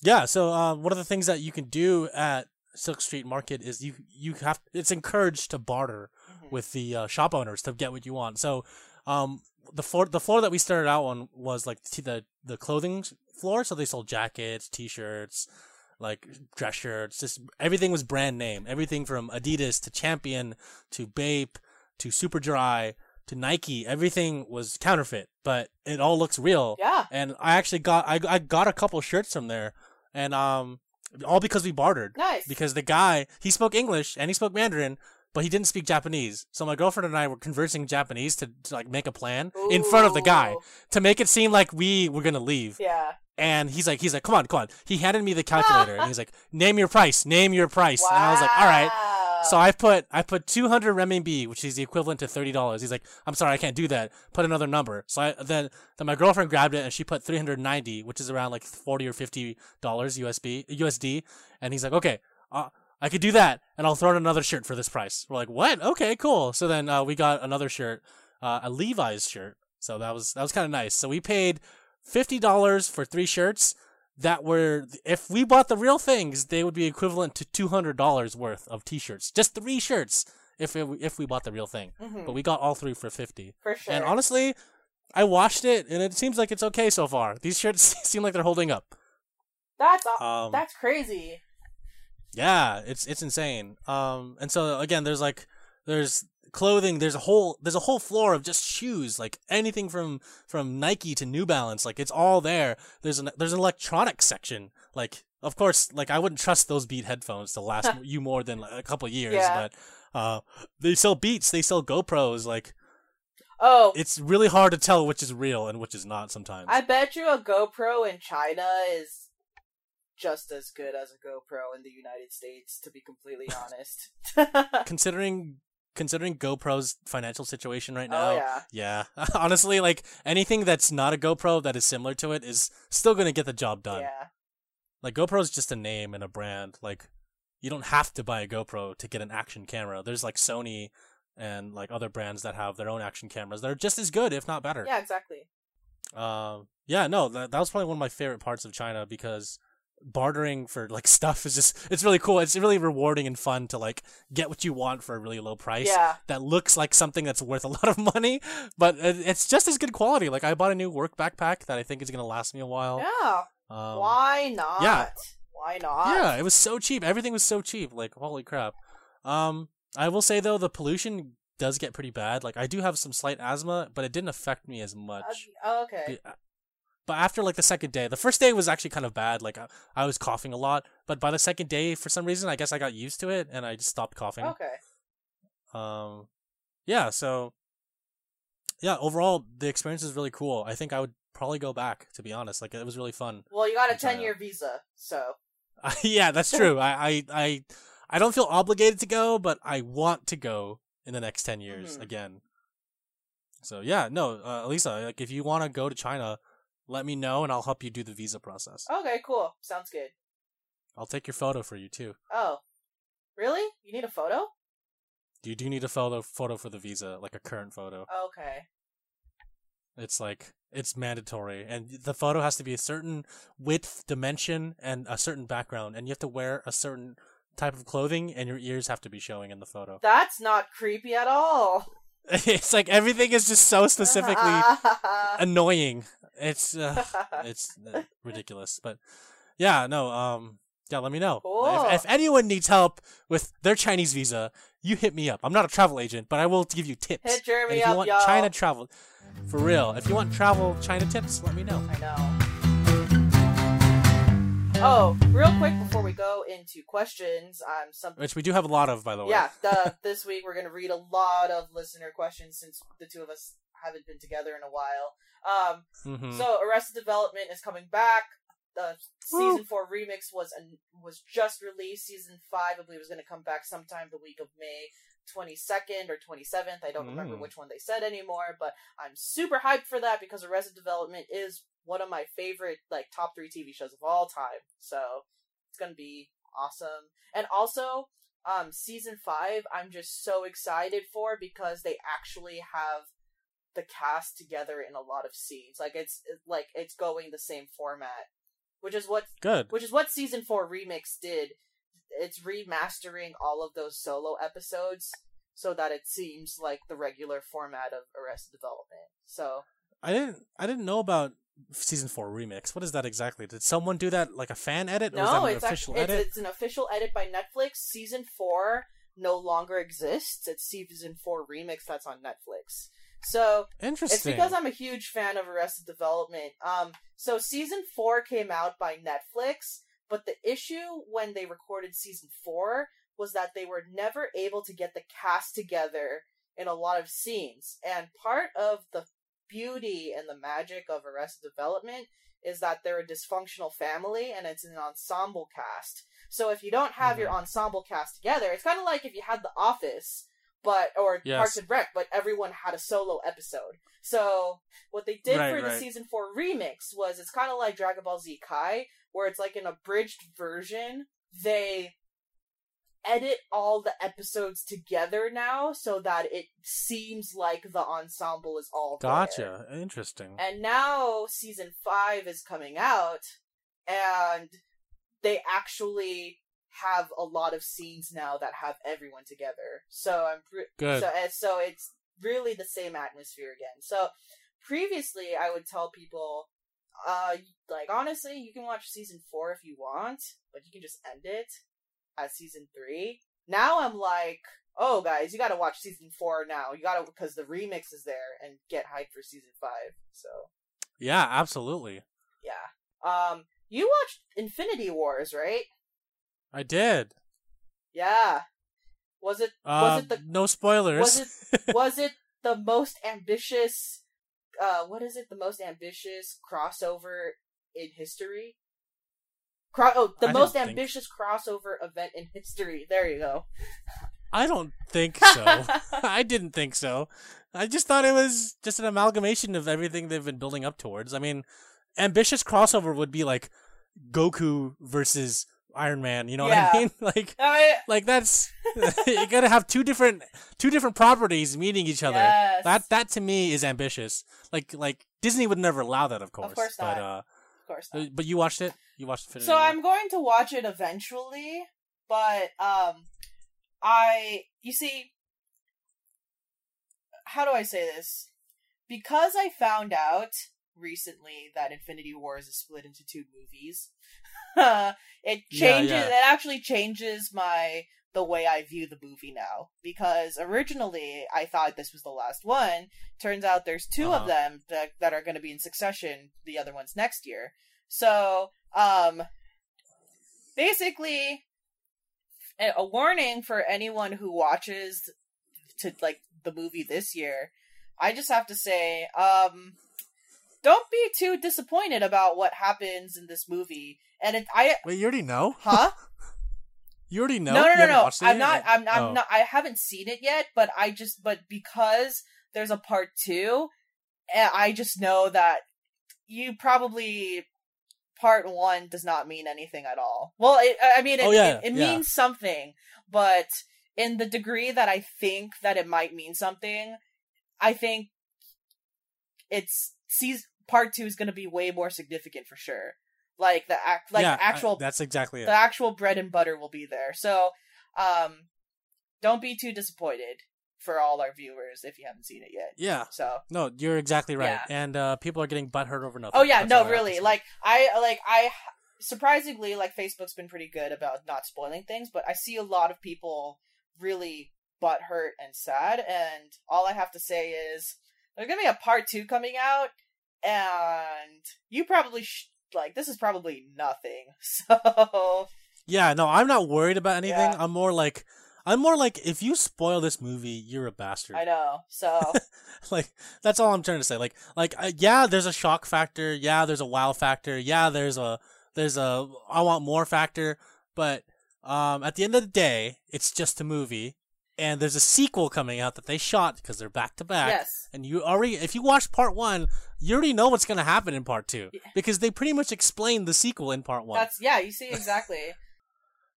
yeah, so um, one of the things that you can do at Silk Street Market is you, you have, it's encouraged to barter mm-hmm. with the uh, shop owners to get what you want. So, um, the floor, the floor that we started out on was like t- the, the clothing floor, so they sold jackets, t-shirts, like dress shirts, just everything was brand name. Everything from Adidas to Champion to Bape to Superdry to Nike, everything was counterfeit, but it all looks real. Yeah. And I actually got I I got a couple shirts from there, and um all because we bartered. Nice. Because the guy, he spoke English and he spoke Mandarin, but he didn't speak Japanese. So my girlfriend and I were conversing Japanese to, to like make a plan Ooh. in front of the guy to make it seem like we were gonna leave. Yeah. And he's like, he's like, come on, come on. He handed me the calculator and he's like, name your price, name your price. Wow. And I was like, all right. So I put, I put two hundred renminbi, which is the equivalent to thirty dollars. He's like, I'm sorry, I can't do that. Put another number. So I, then, then my girlfriend grabbed it and she put three hundred ninety, which is around like forty or fifty dollars U S B, U S D. And he's like, okay, uh, I could do that. And I'll throw in another shirt for this price. We're like, what? Okay, cool. So then, uh, we got another shirt, uh, a Levi's shirt. So that was, that was kind of nice. So we paid fifty dollars for three shirts that were, if we bought the real things, they would be equivalent to two hundred dollars worth of t-shirts. Just three shirts if it, if we bought the real thing. Mm-hmm. But we got all three for fifty. For sure. And honestly, I watched it and it seems like it's okay so far. These shirts seem like they're holding up. That's um, that's crazy. Yeah, it's it's insane. Um and so again, there's like there's clothing, there's a whole there's a whole floor of just shoes, like anything from from Nike to New Balance, like it's all there. There's an there's an electronics section, like of course, like I wouldn't trust those Beat headphones to last you more than like, a couple of years, yeah. but uh, they sell Beats, they sell GoPros, like oh, it's really hard to tell which is real and which is not sometimes. I bet you a GoPro in China is just as good as a GoPro in the United States, to be completely honest. Considering. Considering GoPro's financial situation right now, oh, yeah. yeah. Honestly, like anything that's not a GoPro that is similar to it is still going to get the job done. Yeah. Like GoPro's just a name and a brand. Like you don't have to buy a GoPro to get an action camera. There's like Sony and like other brands that have their own action cameras that are just as good, if not better. Yeah, exactly. Um, uh, yeah, no, that, that was probably one of my favorite parts of China because bartering for like stuff is just it's really cool. It's really rewarding and fun to like get what you want for a really low price yeah. that looks like something that's worth a lot of money, but it's just as good quality. Like I bought a new work backpack that I think is gonna last me a while. Yeah. Um, why not? Yeah. Why not? Yeah, it was so cheap. Everything was so cheap. Like holy crap. Um, I will say though the pollution does get pretty bad. Like I do have some slight asthma, but it didn't affect me as much. Oh, okay. But, But after, like, the second day, the first day was actually kind of bad. Like, I, I was coughing a lot. But by the second day, for some reason, I guess I got used to it, and I just stopped coughing. Okay. Um, yeah, so, yeah, overall, the experience is really cool. I think I would probably go back, to be honest. Like, it was really fun. Well, you got a ten-year visa, so. Yeah, that's true. I, I, I, I don't feel obligated to go, but I want to go in the next ten years mm-hmm. again. So, yeah, no, uh, Elisa, like, if you want to go to China, let me know and I'll help you do the visa process. Okay, cool. Sounds good. I'll take your photo for you too. Oh, really? You need a photo? You do need a photo photo for the visa, like a current photo. Okay. It's like, it's mandatory. And the photo has to be a certain width, dimension, and a certain background. And you have to wear a certain type of clothing, and your ears have to be showing in the photo. That's not creepy at all. It's like, everything is just so specifically annoying. It's uh, it's uh, ridiculous. But yeah, no, um... yeah, let me know. Cool. If, if anyone needs help with their Chinese visa, you hit me up. I'm not a travel agent, but I will give you tips. Hit Jeremy up, y'all. If you want China travel, for real, if you want travel China tips, let me know. I know. Oh, real quick before we go into questions, um, something which we do have a lot of, by the way. Yeah, the, this week we're going to read a lot of listener questions since the two of us haven't been together in a while. Um, mm-hmm. So Arrested Development is coming back. The season Woo. four remix was an, was just released. Season five, I believe, was going to come back sometime the week of May twenty-second or twenty-seventh. I don't mm. remember which one they said anymore, but I'm super hyped for that because Arrested Development is one of my favorite, like, top three T V shows of all time. So it's going to be awesome. And also, um, season five, I'm just so excited for because they actually have the cast together in a lot of scenes. Like it's like it's going the same format. Which is what Good. Which is what season four remix did. It's remastering all of those solo episodes so that it seems like the regular format of Arrested Development. So I didn't I didn't know about season four remix. What is that exactly? Did someone do that, like a fan edit? Or no, is that an it's official actually, edit? It's, it's an official edit by Netflix. Season four no longer exists. It's season four remix that's on Netflix. So Interesting. It's because I'm a huge fan of Arrested Development. Um, so season four came out by Netflix, but the issue when they recorded season four was that they were never able to get the cast together in a lot of scenes. And part of the beauty and the magic of Arrested Development is that they're a dysfunctional family and it's an ensemble cast. So if you don't have mm-hmm. your ensemble cast together, it's kind of like if you had The Office. But or yes. Parks and Rec, but everyone had a solo episode. So what they did right, for right. the season four remix was it's kind of like Dragon Ball Z Kai, where it's like an abridged version. They edit all the episodes together now, so that it seems like the ensemble is all gotcha. There. Interesting. And now season five is coming out, and they actually have a lot of scenes now that have everyone together. So I'm pre- Good. So, so it's really the same atmosphere again. So previously I would tell people, uh, like, honestly, you can watch season four if you want, but you can just end it at season three. Now I'm like, oh guys, you gotta watch season four now. You gotta, because the remix is there, and get hyped for season five. So yeah, absolutely. Yeah. Um, you watched Infinity Wars, right? I did. Yeah. Was it was um, it the no spoilers. Was it was it the most ambitious uh what is it? The most ambitious crossover in history? Cro- oh, the I most ambitious think... crossover event in history. There you go. I don't think so. I didn't think so. I just thought it was just an amalgamation of everything they've been building up towards. I mean, ambitious crossover would be like Goku versus Iron Man, you know yeah. what I mean? Like, I... like that's you gotta have two different two different properties meeting each other. Yes. That that to me is ambitious. Like like Disney would never allow that, of course. Of course not. But, uh, of course not. But you watched it. You watched Infinity War. So I'm going to watch it eventually, but um, I you see, how do I say this? Because I found out recently that Infinity Wars is split into two movies. It changes yeah, yeah. it actually changes my the way I view the movie now, because originally I thought this was the last one. Turns out there's two uh-huh. of them that, that are going to be in succession. The other one's next year. So um basically a warning for anyone who watches to like the movie this year, I just have to say um don't be too disappointed about what happens in this movie. And it, I wait, you already know, huh? You already know. No, no, no, no. I'm not. I'm, I'm oh. not. I haven't seen it yet. But I just. But because there's a part two, I just know that you probably part one does not mean anything at all. Well, it, I mean, it, oh, yeah, it, it yeah. means something, but in the degree that I think that it might mean something, I think it's sees part two is going to be way more significant for sure. Like the act, like yeah, actual. I, that's exactly the it. The actual bread and butter will be there. So, um, don't be too disappointed for all our viewers if you haven't seen it yet. Yeah. So no, you're exactly right, yeah. and uh, people are getting butthurt over nothing. Oh yeah, that's no, really. I like I like I surprisingly like Facebook's been pretty good about not spoiling things, but I see a lot of people really butthurt and sad, and all I have to say is there's gonna be a part two coming out, and you probably. Sh- Like, this is probably nothing. So yeah, no, I'm not worried about anything. Yeah. I'm more like, I'm more like, if you spoil this movie, you're a bastard. I know. So like, that's all I'm trying to say. Like, like, uh, yeah, there's a shock factor. Yeah, there's a wow factor. Yeah, there's a, there's a, I want more factor. But um, at the end of the day, it's just a movie, and there's a sequel coming out that they shot because they're back to back. Yes. And you already, if you watched part one, you already know what's going to happen in part two, because they pretty much explained the sequel in part one. That's yeah, you see exactly.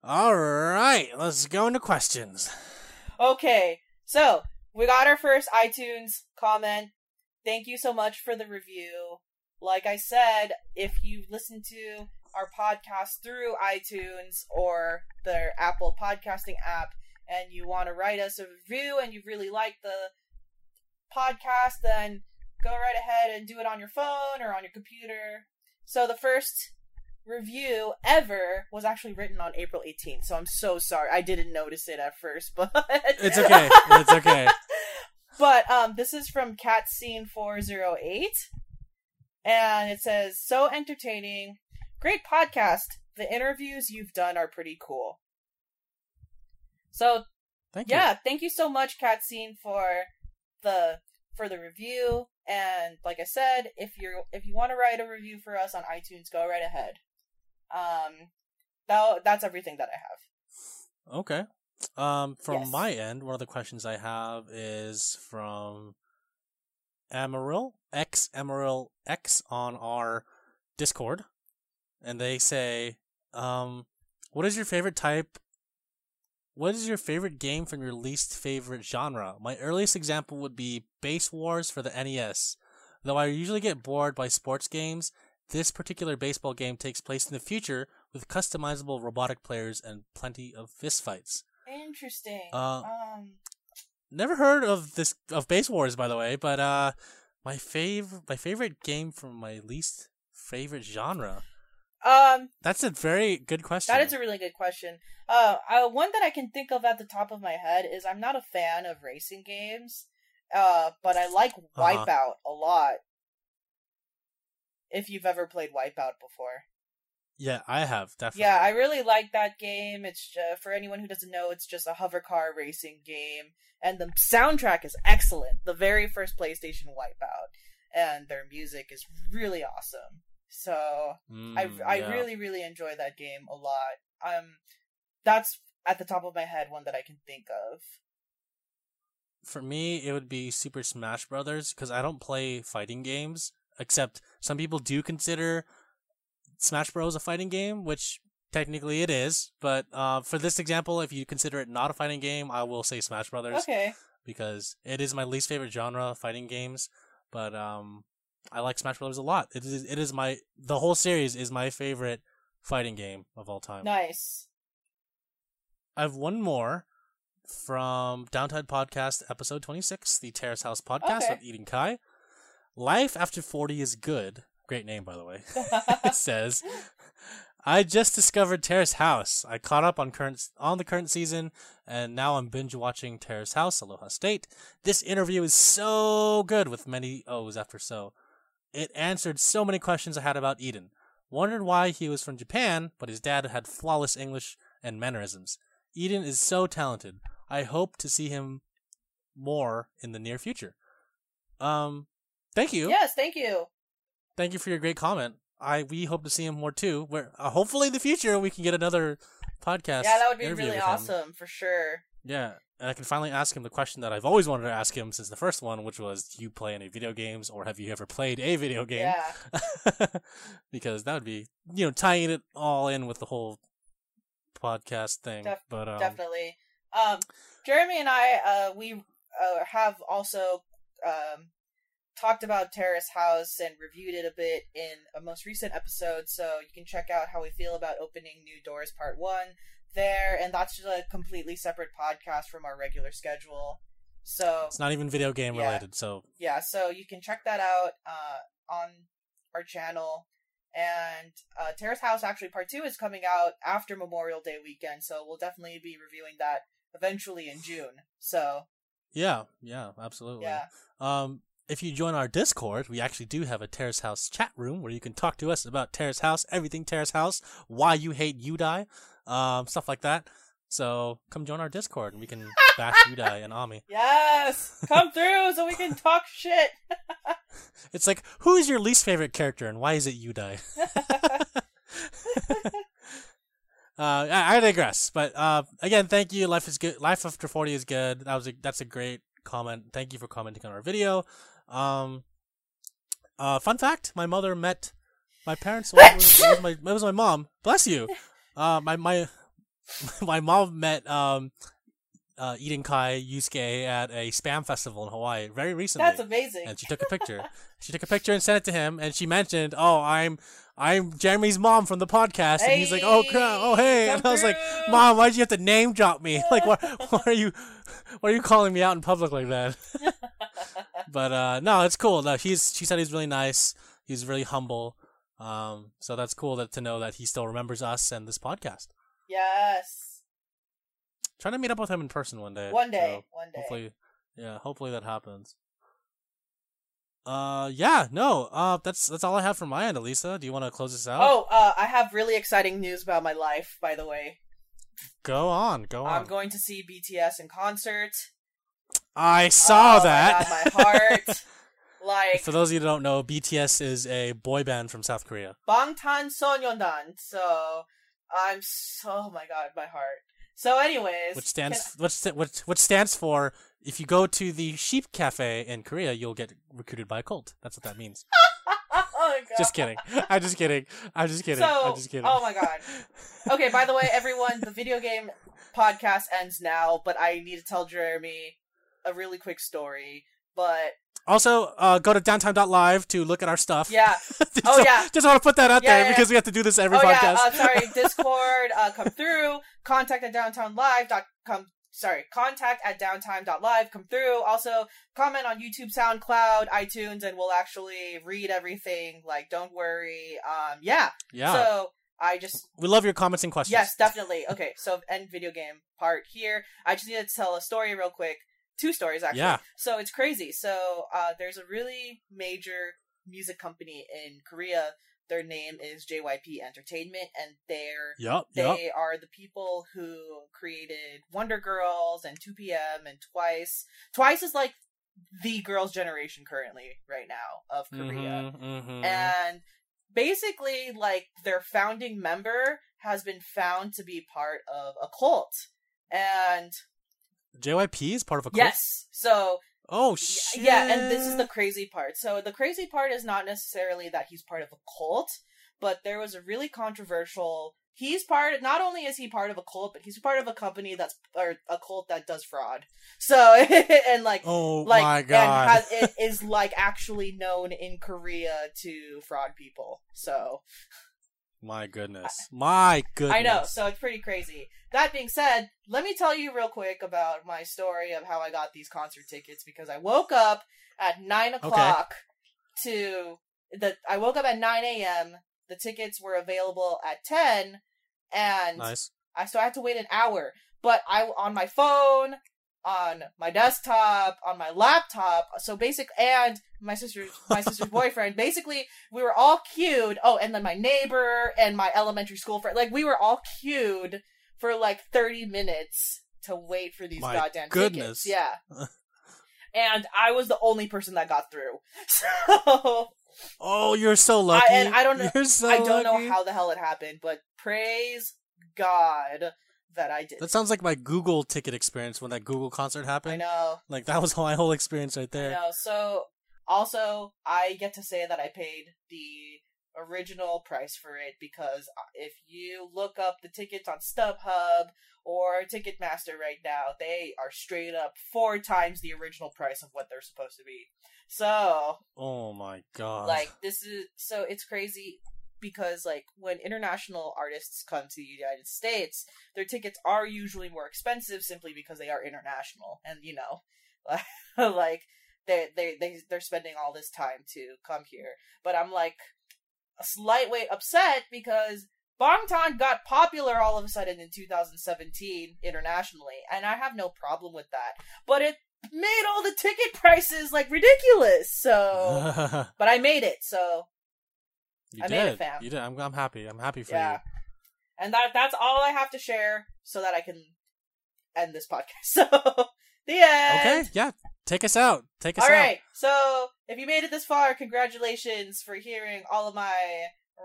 All right, let's go into questions. Okay, so we got our first iTunes comment. Thank you so much for the review. Like I said, if you listen to our podcast through iTunes or their Apple podcasting app, and you want to write us a review and you really like the podcast, then go right ahead and do it on your phone or on your computer. So the first review ever was actually written on April eighteenth, so I'm so sorry. I didn't notice it at first, but... It's okay. It's okay. But um, this is from Cat Scene four oh eight, and it says, so entertaining. Great podcast. The interviews you've done are pretty cool. So, thank yeah, you. Thank you so much, Cat Scene, for the... for the review, and like I said, if you're if you want to write a review for us on iTunes, go right ahead. Um, that, that's everything that I have. Okay. Um, from yes. my end, one of the questions I have is from Amaryl X Amaryl X on our Discord, and they say, um, "What is your favorite type?" What is your favorite game from your least favorite genre? My earliest example would be Base Wars for the N E S. Though I usually get bored by sports games, this particular baseball game takes place in the future with customizable robotic players and plenty of fistfights. Interesting. Uh, um, never heard of this of Base Wars, by the way, but uh, my fav my favorite game from my least favorite genre. Um, that's a very good question. That is a really good question. Uh, I, one that I can think of at the top of my head is I'm not a fan of racing games, uh, but I like Wipeout uh-huh. a lot. If you've ever played Wipeout before. Yeah, I have, definitely. Yeah, I really like that game. It's uh, for anyone who doesn't know, it's just a hover car racing game, and the soundtrack is excellent. The very first PlayStation Wipeout, and their music is really awesome. So mm, I I yeah. really really enjoy that game a lot. Um, that's at the top of my head one that I can think of. For me, it would be Super Smash Brothers, because I don't play fighting games. Except some people do consider Smash Bros a fighting game, which technically it is. But uh, for this example, if you consider it not a fighting game, I will say Smash Brothers. Okay. Because it is my least favorite genre, fighting games. But um. I like Smash Brothers a lot. It is it is my the whole series is my favorite fighting game of all time. Nice. I have one more from Downtime Podcast episode twenty-six, the Terrace House Podcast okay. with Eden Kai. Life after forty is good. Great name, by the way. It says, I just discovered Terrace House. I caught up on current on the current season, and now I'm binge watching Terrace House. Aloha State. This interview is so good with many O's after so. It answered so many questions I had about Eden. Wondered why he was from Japan, but his dad had flawless English and mannerisms. Eden is so talented. I hope to see him more in the near future. Um, thank you. Yes, thank you. Thank you for your great comment. I we hope to see him more too. Where uh, hopefully in the future we can get another podcast. Yeah, that would be really awesome for sure. Yeah, and I can finally ask him the question that I've always wanted to ask him since the first one, which was, do you play any video games, or have you ever played a video game? Yeah. Because that would be, you know, tying it all in with the whole podcast thing. Def- but um, Definitely. Um, Jeremy and I, uh, we uh, have also um, talked about Terrace House and reviewed it a bit in a most recent episode, so you can check out how we feel about Opening New Doors Part one. There, and that's just a completely separate podcast from our regular schedule, so it's not even video game yeah. related, so yeah so you can check that out uh on our channel. And uh Terrace House, actually, part two is coming out after Memorial Day weekend, so we'll definitely be reviewing that eventually in June. So yeah yeah absolutely yeah um if you join our Discord, we actually do have a Terrace House chat room where you can talk to us about Terrace House, everything Terrace House, why you hate Udai, um, stuff like that. So come join our Discord and we can bash Udai and Ami. Yes! Come through so we can talk shit! It's like, who is your least favorite character and why is it Udai? Uh, I, I digress. But uh, again, thank you. Life is good. Life after forty is good. That was a, that's a great comment. Thank you for commenting on our video. Um, uh, fun fact, my mother met my parents. Well, it, was, it, was my, it was my mom. Bless you. Uh, my, my, my mom met, um, uh, Idenkai Yusuke at a spam festival in Hawaii very recently. That's amazing. And she took a picture. She took a picture and sent it to him, and she mentioned, oh, I'm, I'm Jeremy's mom from the podcast. Hey, and he's like, oh, crap. Oh, hey. And I was through. Like, Mom, why'd you have to name drop me? Like, why, why are you, why are you calling me out in public like that? But, uh, no, it's cool. No, he's, she said he's really nice. He's really humble. Um, so that's cool that to know that he still remembers us and this podcast. Yes. Trying to meet up with him in person one day. One day. So one day. Hopefully, yeah. Hopefully that happens. Uh, yeah. No. Uh, that's that's all I have from my end, Elisa. Do you want to close this out? Oh, uh, I have really exciting news about my life. By the way. Go on. Go on. I'm going to see B T S in concert. I saw oh, that. My, God, my heart. Like, for those of you who don't know, B T S is a boy band from South Korea. Bangtan Sonyeondan. So I'm so oh my god, my heart. So, anyways, which stands I... which which which stands for, if you go to the sheep cafe in Korea, you'll get recruited by a cult. That's what that means. Oh my god. Just kidding. I'm just kidding. I'm just kidding. So, I'm just kidding. Oh my god. Okay. By the way, everyone, the video game podcast ends now, but I need to tell Jeremy a really quick story. But also, uh, go to downtime dot live to look at our stuff. Yeah. just, oh, yeah. Just want to put that out yeah, there yeah, yeah. because we have to do this every oh, podcast. Yeah. Uh, sorry, Discord, uh, come through. Contact at downtime live dot com. Sorry, contact at downtime dot live. Come through. Also, comment on YouTube, SoundCloud, iTunes, and we'll actually read everything. Like, don't worry. Um, yeah. Yeah. So I just we love your comments and questions. Yes, definitely. Okay, so end video game part here. I just need to tell a story real quick. Two stories, actually. Yeah. So it's crazy. So uh, there's a really major music company in Korea. Their name is J Y P Entertainment, and they're yep, they yep. are the people who created Wonder Girls and two P M and Twice. Twice is like the girls' generation currently right now of Korea. Mm-hmm, mm-hmm. And basically, like, their founding member has been found to be part of a cult. And J Y P is part of a cult? Yes. So oh shit. Yeah, and this is the crazy part. So the crazy part is not necessarily that he's part of a cult, but there was a really controversial he's part not only is he part of a cult, but he's part of a company that's or a cult that does fraud. So and like oh like, my god. And has, it is like actually known in Korea to fraud people. So My goodness. My goodness. I know, so it's pretty crazy. That being said, let me tell you real quick about my story of how I got these concert tickets, because I woke up at nine o'clock okay. to... the. I woke up at nine a.m. The tickets were available at ten, and nice. I, so I had to wait an hour. But I on my phone, on my desktop, on my laptop, so basic, and my sister's my sister's boyfriend, basically, we were all queued, oh, and then my neighbor, and my elementary school friend, like, we were all queued for, like, thirty minutes to wait for these my goddamn goodness. tickets. Yeah. And I was the only person that got through, so... Oh, you're so lucky. I, and I don't know, you're so I don't lucky. know how the hell it happened, but praise God... that I did. That sounds like my Google ticket experience when that Google concert happened. I know. Like, that was my whole experience right there. I know. So, also, I get to say that I paid the original price for it, because if you look up the tickets on StubHub or Ticketmaster right now, they are straight up four times the original price of what they're supposed to be. So, oh my god, like, this is so it's crazy, because like when international artists come to the United States, their tickets are usually more expensive simply because they are international, and you know, like they they they they're spending all this time to come here. But I'm like, a slightly upset because Bangtan got popular all of a sudden in two thousand seventeen internationally, and I have no problem with that. But it made all the ticket prices like ridiculous. So, but I made it. So you I did. made it, fam. You did. I'm I'm happy. I'm happy for yeah. you. And that that's all I have to share, so that I can end this podcast. So the end. Okay. Yeah. Take us out. Take us out. All right. So, if you made it this far, congratulations for hearing all of my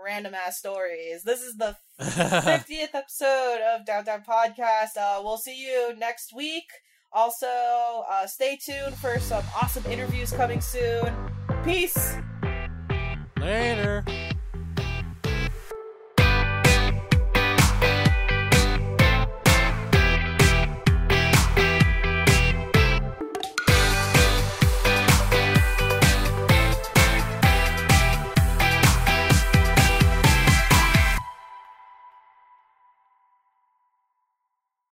random ass stories. This is the fiftieth episode of Downtime Podcast. Uh, we'll see you next week. Also, uh, stay tuned for some awesome interviews coming soon. Peace. Later.